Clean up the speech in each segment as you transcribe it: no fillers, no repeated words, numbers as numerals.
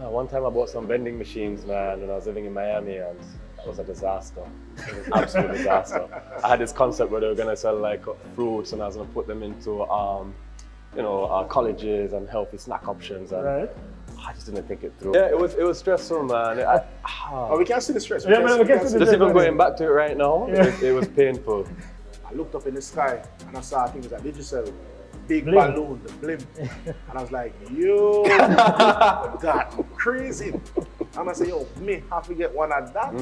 One time I bought some vending machines, man, when I was living in Miami, and that was a disaster. It was an absolute disaster. I had this concept where they were going to sell like fruits, and I was going to put them into colleges and healthy snack options, and right. I just didn't think it through. Yeah, it was stressful, man. We can't see the stress. Yeah, man, we can't see the stress. Just even going back to it right now, yeah. it was painful. I looked up in the sky and I saw, I think it was a Digicel big blimp. Balloon, the blimp, and I was like, yo, God, crazy. And I said, yo, me have to get one at that.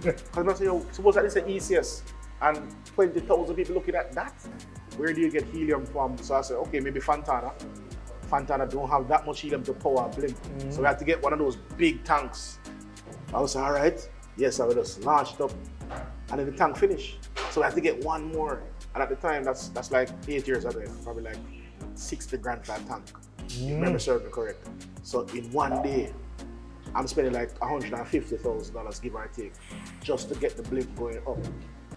Because I said, yo, suppose that is an ECS and 20,000 people looking at that. Where do you get helium from? So I said, okay, maybe Fontana. Fontana don't have that much helium to power a blimp. So we had to get one of those big tanks. I was all right. Yes, I would just launched up. And then the tank finished. So we had to get one more. And at the time, that's like 8 years ago, probably like 60 grand for a tank. If memory serves me correct. So in one day, I'm spending like $150,000, give or take, just to get the blimp going up.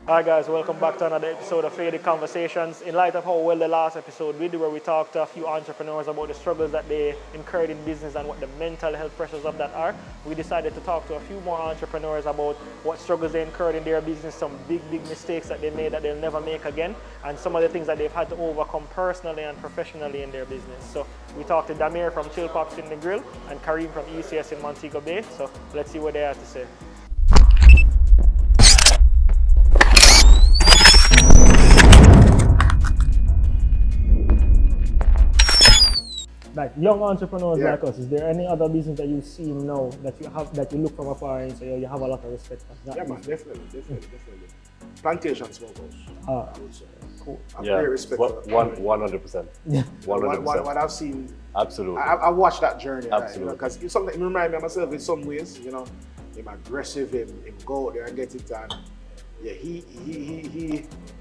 Hi guys, welcome back to another episode of Faded Conversations. In light of how well the last episode we did, where we talked to a few entrepreneurs about the struggles that they incurred in business and what the mental health pressures of that are, we decided to talk to a few more entrepreneurs about what struggles they incurred in their business, some big mistakes that they made that they'll never make again, and some of the things that they've had to overcome personally and professionally in their business. So we talked to Damir from Chill Pops in the Grill and Karim from ECS in Montego Bay. So let's see what they have to say. Like young entrepreneurs like us, is there any other business that you see now that you have that you look from afar and say, oh, you have a lot of respect for that? Yeah, man, definitely. Plantation smokers, I would say. Cool. I'm very respectful. 100%. Yeah. 100%. What I've seen. Absolutely. I watched that journey. Absolutely. Because it's something that reminds me of myself in some ways. You know, I'm aggressive, I'm go out there and get it done. Yeah, he.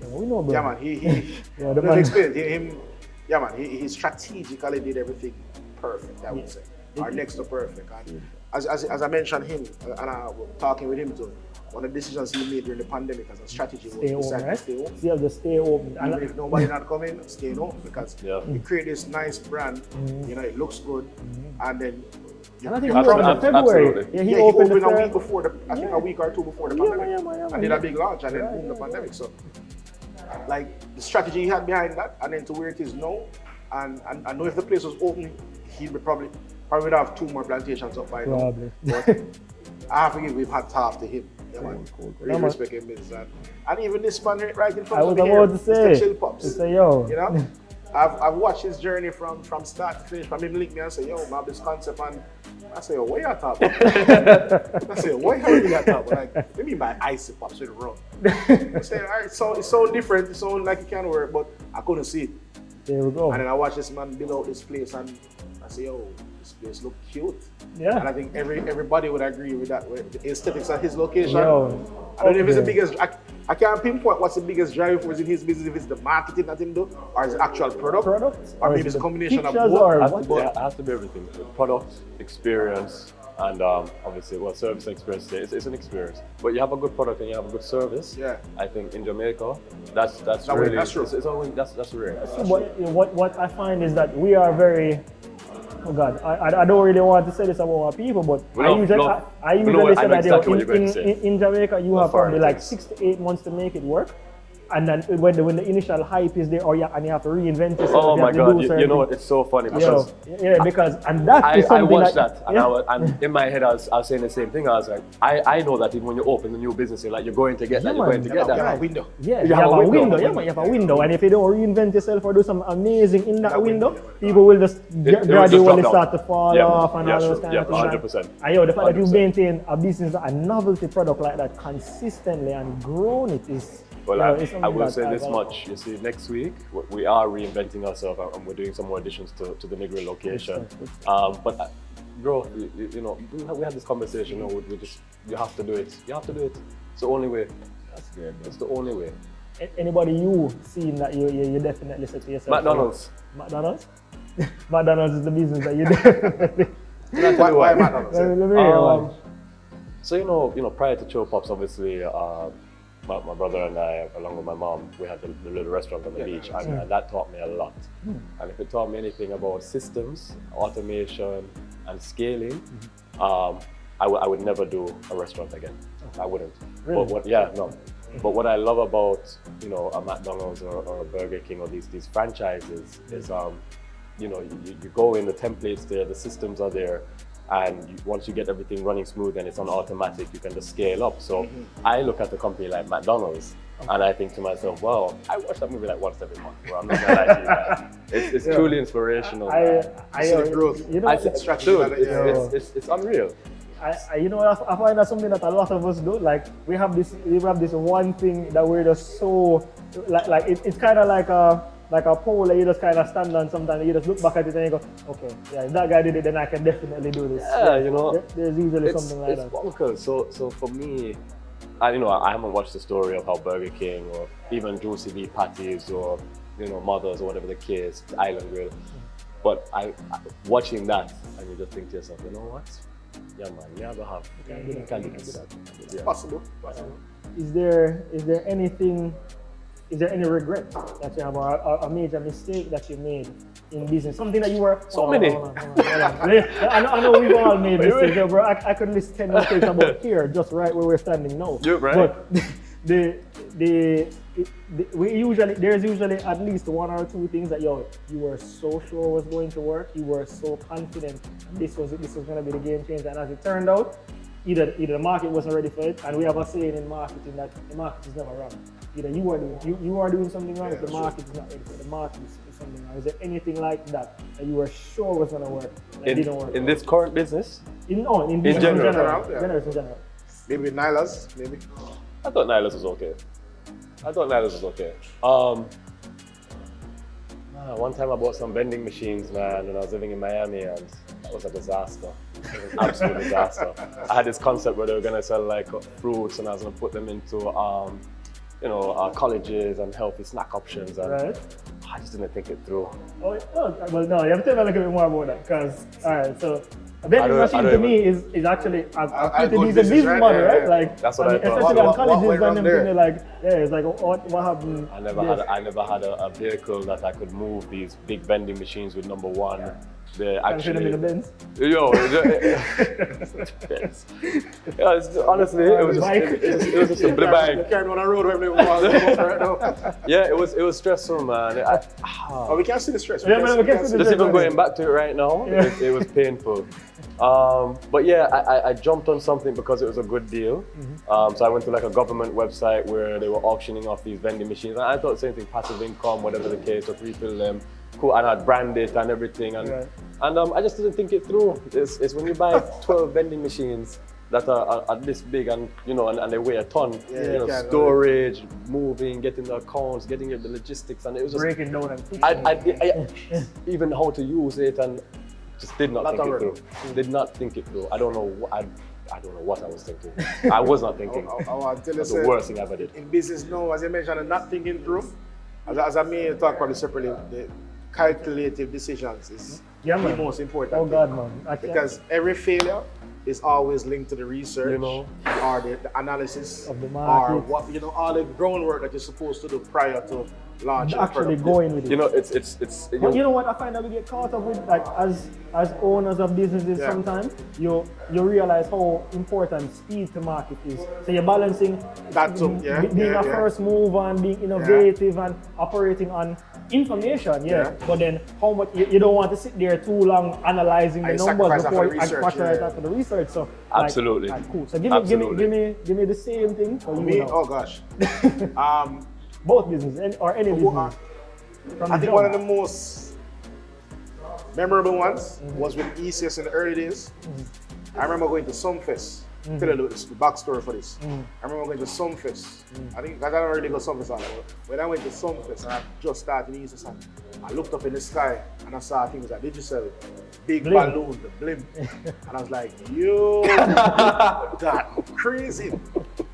Yeah, we know about him. Yeah, man, he. Yeah, the man. Experience, him. Yeah, man, he strategically did everything perfect, I would say, or next to perfect. And as I mentioned him, and I was talking with him too, one of the decisions he made during the pandemic as a strategy was to decide to stay home. Yeah, just stay home. And if nobody not coming, stay home, because you create this nice brand, you know, it looks good, and then... And I think February. Yeah, he opened a week before, I think a week or two before the pandemic, and did a big launch, and then boom, the pandemic, so... Like the strategy he had behind that, and then to where it is now, and I know if the place was open, he would probably have 2 more plantations up by now. But I forget we've had half to him. Yeah, man. Cool. Really respect him, and even this man right in front of me here, Mr. Chill Pops. Say, yo. You know, I've watched his journey from start to finish. From him link me and say, yo, I have this concept, and I say, yo, what you talk about? I say, what you talk about? Like, what do you mean by icy pops with rum? I say, all right, so it's so different, it's so like you can't wear it, but I couldn't see it. There we go. And then I watch this man build out this place, and I say, yo, this place look cute. Yeah. And I think everybody would agree with that, with the aesthetics of his location. Yo, I don't know if it's the biggest, I can't pinpoint what's the biggest drive for in his business, if it's the marketing that him do, or his actual product or maybe it's a combination of both. It has to be everything. The product, experience, and obviously, well, service and experience, it's an experience. But you have a good product and you have a good service. Yeah. I think in Jamaica, that's really, that's true. It's always, that's rare. What I find is that we are very, oh God, I don't really want to say this about our people, but I usually say that in Jamaica, you have probably like 6 to 8 months to make it work. And then when the initial hype is there, and you have to reinvent yourself. Oh my God, you know what? It's so funny because I watched that, and in my head I was saying the same thing. I was like, I know that even when you open a new business, you're going to get that, you're going to get that. You have a window. Yeah, you have a window. Yeah, you have a window. And if you don't reinvent yourself or do something amazing in that window, people will just gradually start to fall off and all those kind of things. Yeah, 100%. And yo, the fact that you maintain a business, a novelty product like that consistently and grown it is. Well, I will say this much. You see, next week we are reinventing ourselves, and we're doing some more additions to the Negro location. But bro, you know, we had this conversation. You know, you have to do it. You have to do it. It's the only way. That's good. It's the only way. Anybody you seen that you definitely said to yourself? McDonald's. McDonald's. McDonald's is the business that you definitely. Why McDonald's? So you know, prior to Chill Pops, obviously. My brother and I, along with my mom, we had the little restaurant on the beach, and that taught me a lot. And if it taught me anything about systems, automation, and scaling, mm-hmm. I would never do a restaurant again. Okay. I wouldn't. Really? But what, yeah, no. Mm-hmm. But what I love about, you know, a McDonald's or a Burger King or these franchises is, you know, you go in, the templates there, the systems are there, and once you get everything running smooth and it's on automatic, you can just scale up. So mm-hmm. I look at a company like McDonald's, okay. and I think to myself, wow, I watch that movie like once every month. Bro. I'm not gonna lie to you, man. It's yeah. truly inspirational. I see the growth. You know, I see the structure. Dude, it's unreal. You know, I find that's something that a lot of us do. Like we have this one thing that we're just so like it's kind of like a pole that you just kind of stand on sometimes, and you just look back at it and you go, okay, yeah, if that guy did it, then I can definitely do this. Yeah, you know. There's usually something like that. It's bonkers. So for me, you know, I haven't watched the story of how Burger King or even Juicy V Patties or, you know, Mother's or whatever the case, Island Grill. But I watching that, and you just think to yourself, you know what? Yeah, man, you have a half. You can do that. It's possible. Is there anything? Is there any regret that you have, or a major mistake that you made in business? Something that you were... So many. I know we've all made mistakes, bro. I could list 10 mistakes about here, just right where we're standing now. You're right. But there's usually at least one or two things that you were so sure was going to work. You were so confident this was going to be the game changer, and as it turned out, either the market wasn't ready for it, and we have a saying in marketing that the market is never wrong. Either you are doing something wrong, yeah, the market is not ready for it. The market is something wrong. Is there anything like that you were sure was going to work and didn't work? In this current business? In general. Maybe Nyla's, maybe. I thought Nyla's was okay. One time I bought some vending machines, man, and I was living in Miami, and that was a disaster. It was an absolute disaster. I had this concept where they were going to sell like fruits, and I was going to put them into, you know, colleges and healthy snack options, and right. I just didn't think it through. Oh, well, no, you have to tell me a little bit more about that, because, all right, so a vending machine to me is actually a business model, right? Like, that's what I thought. Especially on colleges and everything, like, yeah, it's like, what happened? I never had a vehicle that I could move these big vending machines with, number one. Yeah. They're actually... the bins? Yo, honestly, it was just a blip bag. Carrying on a road where everyone was right now. Yeah, it was stressful, man. We can't see the stress. Just even going back to it right now, yeah. it was painful. But yeah, I jumped on something because it was a good deal. Mm-hmm. So I went to like a government website where they were auctioning off these vending machines. And I thought same thing, passive income, whatever the case, or refill them. Cool, and I'd brand it and everything, and right. and I just didn't think it through. It's when you buy 12 vending machines that are this big, and you know, and they weigh a ton. Yeah, you know, storage, moving, getting the accounts, getting the logistics, and it was just breaking down and I even how to use it, and just did not think it through. Did not think it through. I don't know what I was thinking. I was not thinking. That's the worst thing I ever did. In business, no, as I mentioned, not thinking through. As I may talk about it separately. Calculative decisions is the most important. Oh God, man! Because every failure is always linked to the research, you know, or the analysis of the market, or what, you know, all the groundwork that you're supposed to do prior to launching. Actually going with it. You know, it's. You know what I find that we get caught up with, like as owners of businesses, yeah. sometimes you realize how important speed to market is. So you're balancing that too, yeah, being a first mover and being innovative and operating on information, but then how much you don't want to sit there too long analyzing the numbers before you patronize after the research. So absolutely, like, cool. So give me the same thing. For me, oh gosh, both business or any business. I think one of the most memorable ones was with ECS in the early days. I remember going to Sumfest. Mm-hmm. Tell you the backstory for this. Mm-hmm. I remember going to Sumfest. Mm-hmm. I think I don't really go to Sumfest. When I went to Sumfest and I just started in ECS, I looked up in the sky and I saw things like Digicel, big balloon, the blimp, and I was like, yo, God, crazy.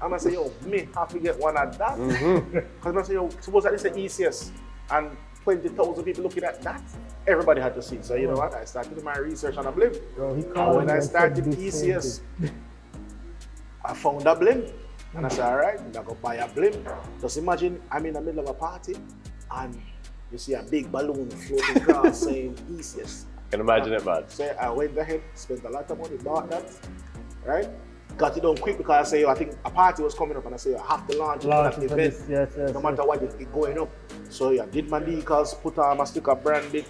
And I said, yo, me have to get one at that. Because I said, yo, suppose that is an ECS and 20,000 people looking at that. Everybody had to see. So you know what? I started my research on a blimp. And when I started ECS, I found a blimp, and I said, all right, I'm gonna buy a blimp. Just imagine I'm in the middle of a party, and you see a big balloon floating across saying, ECS. Can imagine it, man. So I went ahead, spent a lot of money, bought that, right? Got it done quick because I say, I think a party was coming up and I say, I have to launch an event. Yes, no matter what, it's going up. So I did my decals, put on my sticker, brand it,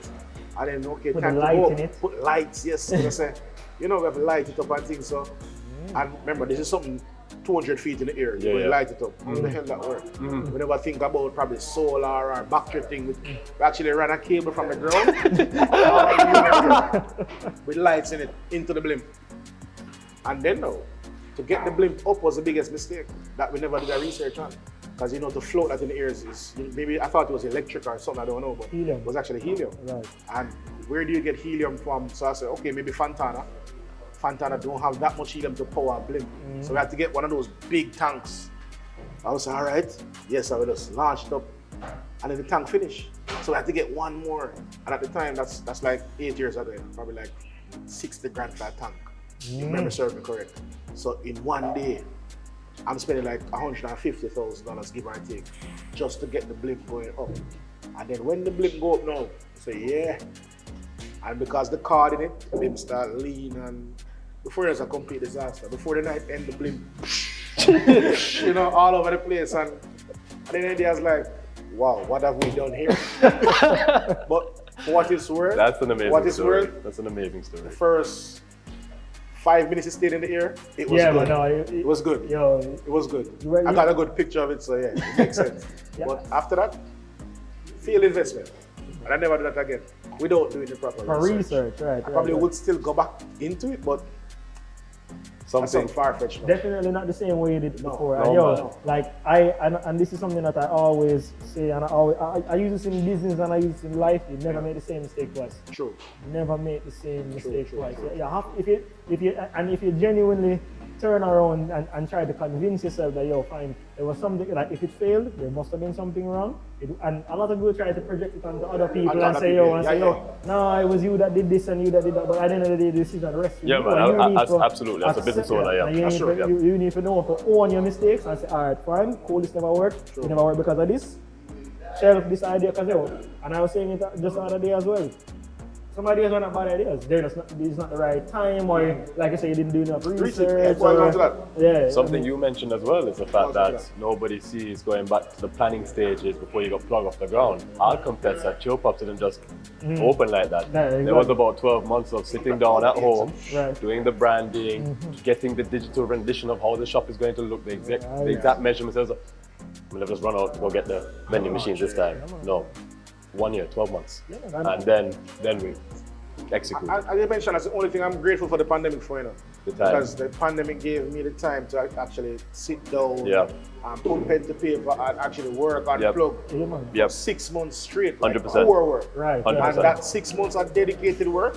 and then, okay, put time the light to go. In it. Put lights, yes. I say, we have to light it up and things. So, and remember, this is something 200 feet in the air, you light it up. How the hell that work? We never think about probably solar or battery thing. We actually ran a cable from the ground with lights in it into the blimp. And then now, to get the blimp up was the biggest mistake that we never did our research on. Because to float that in the air is, maybe I thought it was electric or something, I don't know, but helium. It was actually helium. Right. And where do you get helium from? So I said, okay, maybe Fontana don't have that much helium to power a blimp. So we had to get one of those big tanks. I was like, all right, yes, I will just launch it up. And then the tank finished. So we had to get one more. And at the time, that's like 8 years ago, probably like 60 grand for a tank. You remember serving correct. So in one day, I'm spending like $150,000, give or take, just to get the blimp going up. And then when the blimp go up now, say and because the card in it, the blimp start lean and before it was a complete disaster. Before the night end, the blimp, all over the place. And then the idea was like, wow, what have we done here? But for what it's worth, that's an amazing story. That's an amazing story. The first 5 minutes it stayed in the air, it was good. But no, it was good. Yo, it was good. I got a good picture of it, so it makes sense. But after that, failed investment. And I never do that again. We don't do it properly. For research, right. I probably would still go back into it, but something far-fetched. Definitely not the same way you did it before. No, like and this is something that I always say, and I use this in business and I use it in life. You never make the same mistake twice. True. Never make the same mistake twice. Yeah, if you genuinely turn around and try to convince yourself that fine, there was something, like if it failed, there must have been something wrong. And a lot of people try to project it onto other people and say, no, it was you that did this and you that did that. But at the end of the day, this is a rest. Yeah, man, absolutely. As a business owner, you need to know to own your mistakes and say, all right, fine, cool, this never worked. It never worked because of this. Shelf this idea because and I was saying it just the other day as well. Some ideas are not bad ideas. They're just not, it's not the right time, or like I say, you didn't do enough research. Something you mentioned as well is the fact that nobody sees going back to the planning stages before you got plugged off the ground. I'll confess that Chill Pops didn't just open like that. There was about 12 months of sitting down at home, doing the branding, getting the digital rendition of how the shop is going to look, the exact measurements. We'll just run out to go get the vending machines this time. No. 1 year, 12 months, and then we execute. As you mentioned, that's the only thing I'm grateful for the pandemic for, the time. Because the pandemic gave me the time to actually sit down and put pen to paper and actually work on the plug for 6 months straight, 100%. Like core work. Right. 100%. And that 6 months of dedicated work,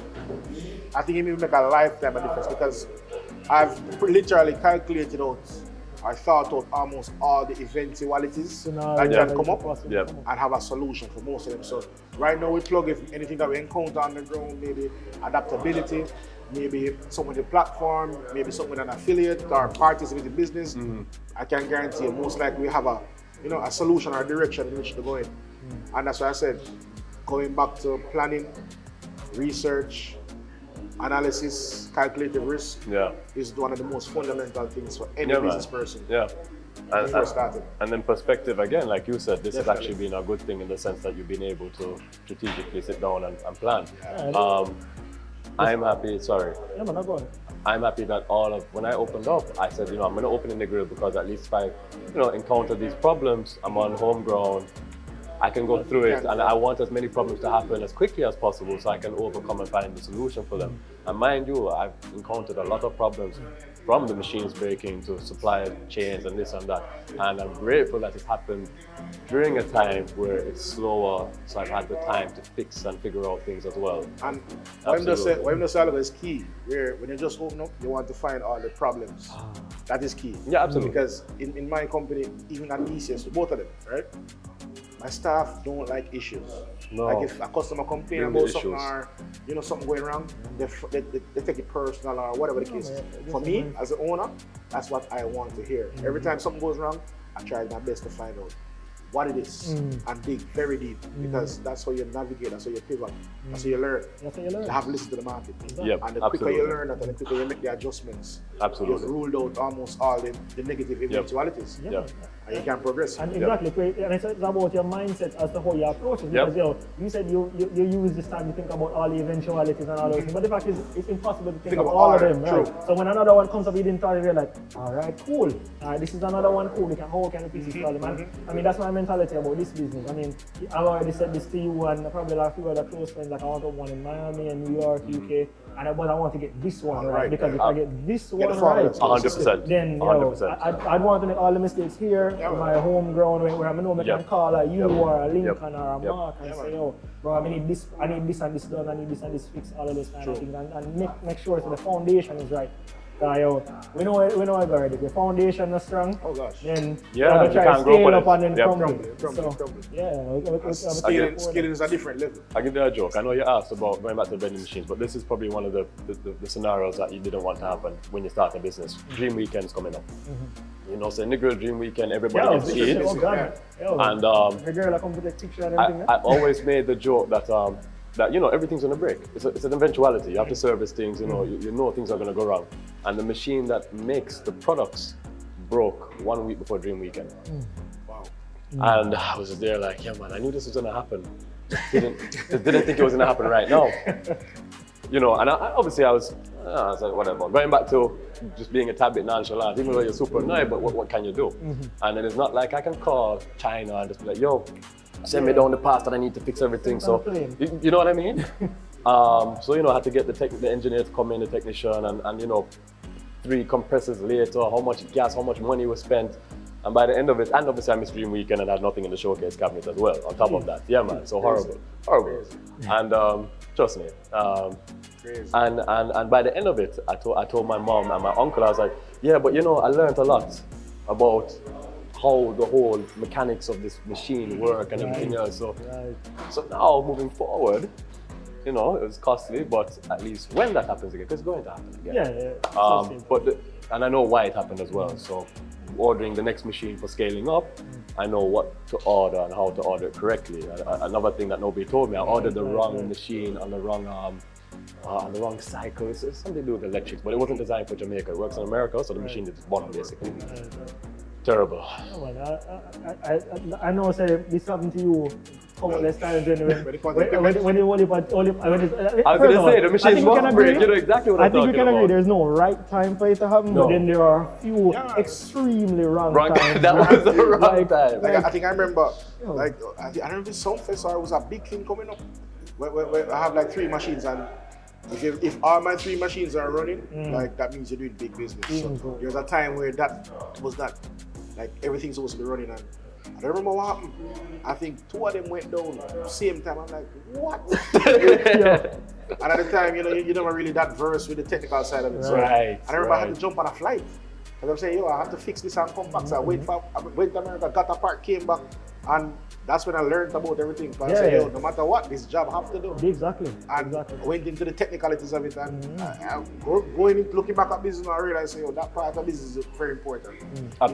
I think it may make a lifetime of difference because I've literally calculated out I thought of almost all the eventualities that can come up and have a solution for most of them. So right now we plug if anything that we encounter on the ground, maybe adaptability, maybe someone with a platform, maybe someone with an affiliate or parties with the business. I can guarantee most likely we have a solution or a direction in which to go in. And that's why I said, going back to planning, research, analysis, calculative risk is one of the most fundamental things for any business person. And then perspective again, like you said, this has actually been a good thing in the sense that you've been able to strategically sit down and plan. I'm happy, sorry. Yeah, man, go ahead. I'm happy that when I opened up, I said, I'm going to open in the grill because at least if I encounter these problems, I'm on home ground. I can go through it, and I want as many problems to happen as quickly as possible so I can overcome and find the solution for them. And mind you, I've encountered a lot of problems from the machines breaking to supply chains and this and that. And I'm grateful that it happened during a time where it's slower, so I've had the time to fix and figure out things as well. And Wemno is key, where when you just open up, you want to find all the problems. That is key. Yeah, absolutely. Because in my company, even at ECS, both of them, right? My staff don't like issues. No. Like if a customer complains about something or something going wrong, they take it personal or whatever the case. For me, as an owner, that's what I want to hear. Every time something goes wrong, I try my best to find out what it is and dig very deep, because that's how you navigate, that's how you pivot, that's how you learn. That's how you learn. You have listened to the market. Exactly. Yep, and the quicker you learn that and the quicker you make the adjustments, you've ruled out almost all the negative eventualities. Yep. Yep. And you can progress. And exactly, and it's about your mindset as to how you approach it. Because you said you use this time to think about all the eventualities and all those things, but the fact is it's impossible to think about all of them. Right? So when another one comes up, you didn't tell you, you're like, all right, cool. This is another one, cool. How can we piece this problem? I mean, that's my mentality about this business. I mean, I've already said this to you and probably a few other close friends. Like, I want to one in Miami and New York, UK. But I want to get this one right, because if I get this one right, 100%, then you know, I'd want to make all the mistakes here, my home ground, where I know I can call a you or a Lincoln or a Mark and say, yo, bro, I need this and this done, I need this and this fixed, all of those kind of things, and make sure that the foundation is right. We know it already. The foundation is strong. Oh gosh. Then we try to scale up and then problem. Scaling is a different level. I give you a joke. I know you asked about going back to vending machines, but this is probably one of the scenarios that you didn't want to happen when you start a business. Dream Weekend is coming up. You know, so Negro Dream Weekend, everybody gets to eat. And the girl that comes with the picture and everything. I've always made the joke that you know, everything's on a break. It's an eventuality. You have to service things, you know, you know things are going to go wrong. And the machine that makes the products broke 1 week before Dream Weekend. Wow. And I was there like, yeah, man, I knew this was going to happen. Just didn't think it was going to happen right now. You know, and I was like, whatever. Going back to just being a tad bit nonchalant, even though you're super annoyed, but what can you do? And then it's not like I can call China and just be like, yo, send me down the path that I need to fix everything. So, you know what I mean? So, you know, I had to get the engineer to come in, the technician, and you know, 3 compressors later, how much gas, how much money was spent. And by the end of it, and obviously I missed Dream Weekend and I had nothing in the showcase cabinet as well, on top of that. Yeah, man, so horrible, horrible. And trust me. And by the end of it, I told my mom and my uncle, I was like, yeah, but you know, I learned a lot about how the whole mechanics of this machine work and everything else. So, so now moving forward, you know, it was costly, but at least when that happens again, because it's going to happen again. And I know why it happened as well. So ordering the next machine for scaling up, I know what to order and how to order it correctly. Another thing that nobody told me, I ordered the wrong machine on the wrong cycle. It's something to do with electrics, but it wasn't designed for Jamaica. It works in America, so the machine is bottom basically. Terrible. Oh, I know, sir, this happened to you countless times when you only put all I was going to say, the machine's won't break. You know exactly what I'm talking about. I think you can agree, there's no right time for it to happen, but then there are a few extremely wrong times. That was the wrong time. Like, I think I remember, like, I don't know if it's Sumfest or it was a big thing coming up. Where I have like 3 machines, and if all my 3 machines are running, like, that means you're doing big business. So there was a time where that was that. Like, everything's supposed to be running, and I don't remember what happened. I think 2 of them went down at the same time. I'm like, what? And at the time, you know, you're never really that versed with the technical side of it. So I remember I had to jump on a flight. And I'm saying, yo, I have to fix this and come back. So I went to America, got a part, came back, and that's when I learned about everything. But I said, yo, no matter what, this job I have to do. Exactly. I went into the technicalities of it, and looking back at business, I realized, yo, that part of business is very important.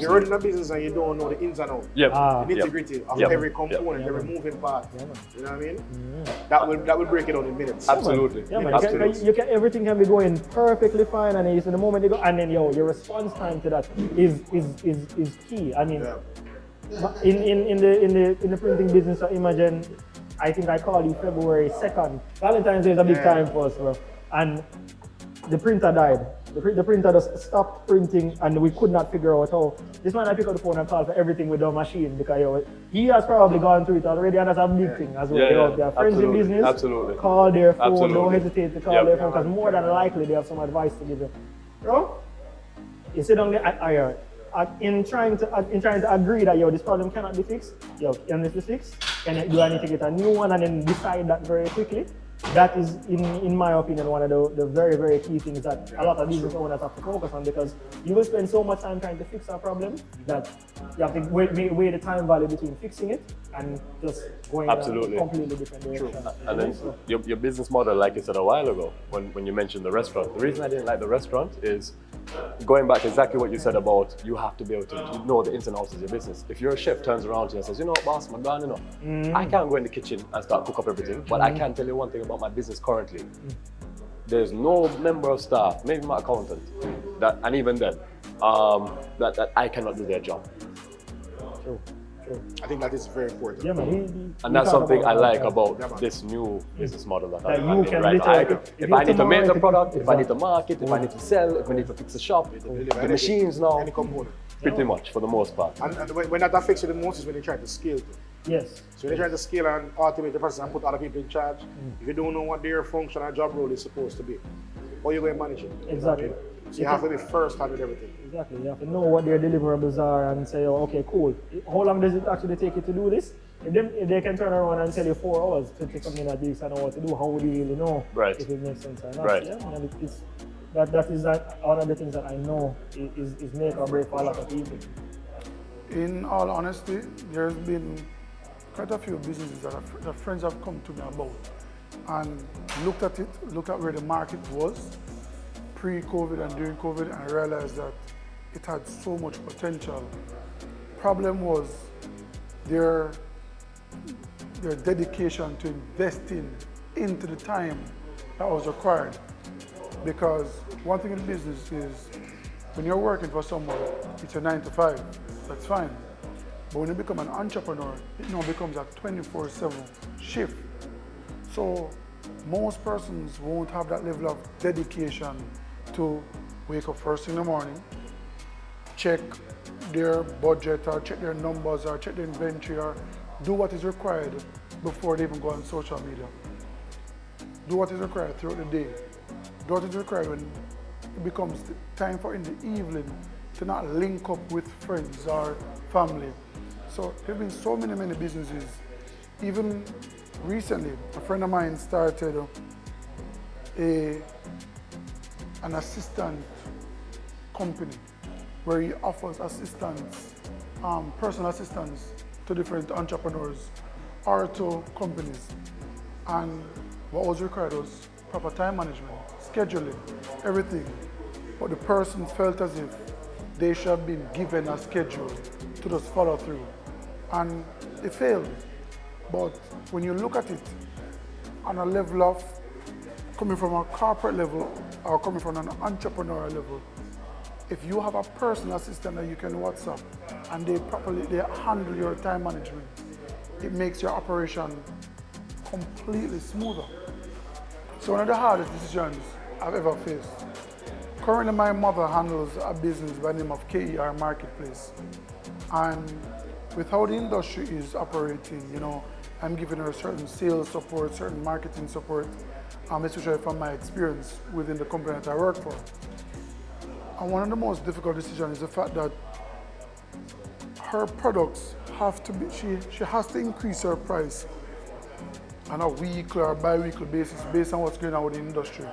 You're running a business and you don't know the ins and outs, the nitty-gritty of every component, every moving part. You know what I mean? That will break it down in minutes. Absolutely. Everything can be going perfectly fine, and it's in the moment you go, and then yo, your response time to that is key. I mean. But in the printing business, Imogen, I think I called you February 2nd. Valentine's Day is a big time for us, bro. And the printer died. The printer just stopped printing, and we could not figure out how. This man, I pick up the phone and call for everything with the machine, because yo, he has probably gone through it already, and that's a big thing as well. They are friends in business. Call their phone. Don't hesitate to call their phone, because more than likely they have some advice to give you, bro. You sit down there. In trying to agree that yo, this problem cannot be fixed, yo, can this be fixed? Do I need to get a new one and then decide that very quickly? That is, in my opinion, one of the very, very key things that a lot of business owners have to focus on, because you will spend so much time trying to fix a problem that you have to weigh the time value between fixing it and just going a completely different direction. And then your business model, like you said a while ago, when you mentioned the restaurant, the reason I didn't like the restaurant is going back to exactly what you said about you have to be able to know the ins and outs of your business. If your chef turns around to you and says, you know what, boss, my grand, you know, I can't go in the kitchen and start cook up everything, but I can tell you one thing about my business currently. There's no member of staff, maybe my accountant, that, and even then, that I cannot do their job. True. I think that is very important. Yeah, man. And that's something I like about this new business model that I'm in right now. If I need to make the product, if I need to market, if I need to sell, if I need to fix the shop, the machines now, any component. Pretty much for the most part. And when that affects you the most is when they try to scale it. Yes. So when they try to scale and automate the process and put other people in charge, if you don't know what their function and job role is supposed to be, how are you going to manage it? Exactly. So you have to be first hand with everything. Exactly, you have to know what their deliverables are and say, oh, okay, cool. How long does it actually take you to do this? If they can turn around and tell you 4 hours to take something like this and know what to do, how would you really know if it makes sense or not? Right. Yeah? And that is one of the things that I know is make or break for a lot of people. In all honesty, there's been quite a few businesses that friends have come to me about and looked at it, looked at where the market was pre-COVID and during COVID, and I realized that it had so much potential. Problem was their dedication to investing into the time that was required. Because one thing in business is when you're working for someone, it's a 9 to 5, that's fine. But when you become an entrepreneur, it now becomes a 24/7 shift. So most persons won't have that level of dedication to wake up first in the morning, check their budget or check their numbers or check their inventory or do what is required before they even go on social media. Do what is required throughout the day. Do what is required when it becomes time for in the evening to not link up with friends or family. So there have been so many businesses. Even recently, a friend of mine started an assistant company where he offers assistance, personal assistance to different entrepreneurs or to companies. And what was required was proper time management, scheduling, everything. But the person felt as if they should have been given a schedule to just follow through. And it failed. But when you look at it on a level of coming from a corporate level or coming from an entrepreneurial level, if you have a personal assistant that you can WhatsApp and they handle your time management, it makes your operation completely smoother. So one of the hardest decisions I've ever faced. Currently, my mother handles a business by the name of KER Marketplace, and with how the industry is operating, you know, I'm giving her certain sales support, certain marketing support, especially from my experience within the company that I work for. And one of the most difficult decisions is the fact that her products have to be, she has to increase her price on a weekly or bi-weekly basis based on what's going on with the industry.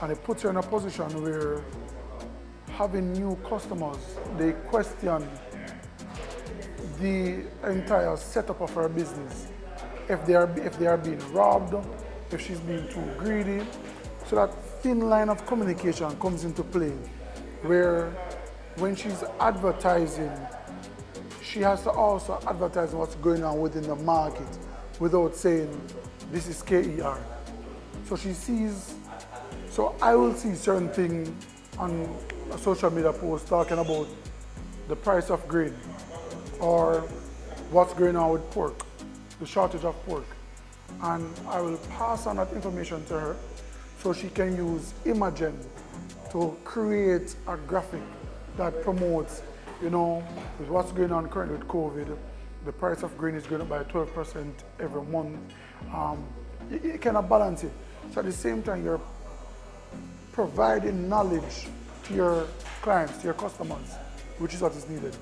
And it puts her in a position where having new customers, they question the entire setup of her business. If they are being robbed, if she's being too greedy. So that thin line of communication comes into play where when she's advertising, she has to also advertise what's going on within the market without saying, this is KER. So she sees, so I will see certain thing on a social media post talking about the price of grain, or what's going on with pork, the shortage of pork. And I will pass on that information to her so she can use Imagen to create a graphic that promotes, you know, with what's going on currently with COVID, the price of grain is going up by 12% every month. You cannot balance it. So at the same time, you're providing knowledge to your clients, to your customers, which is what is needed.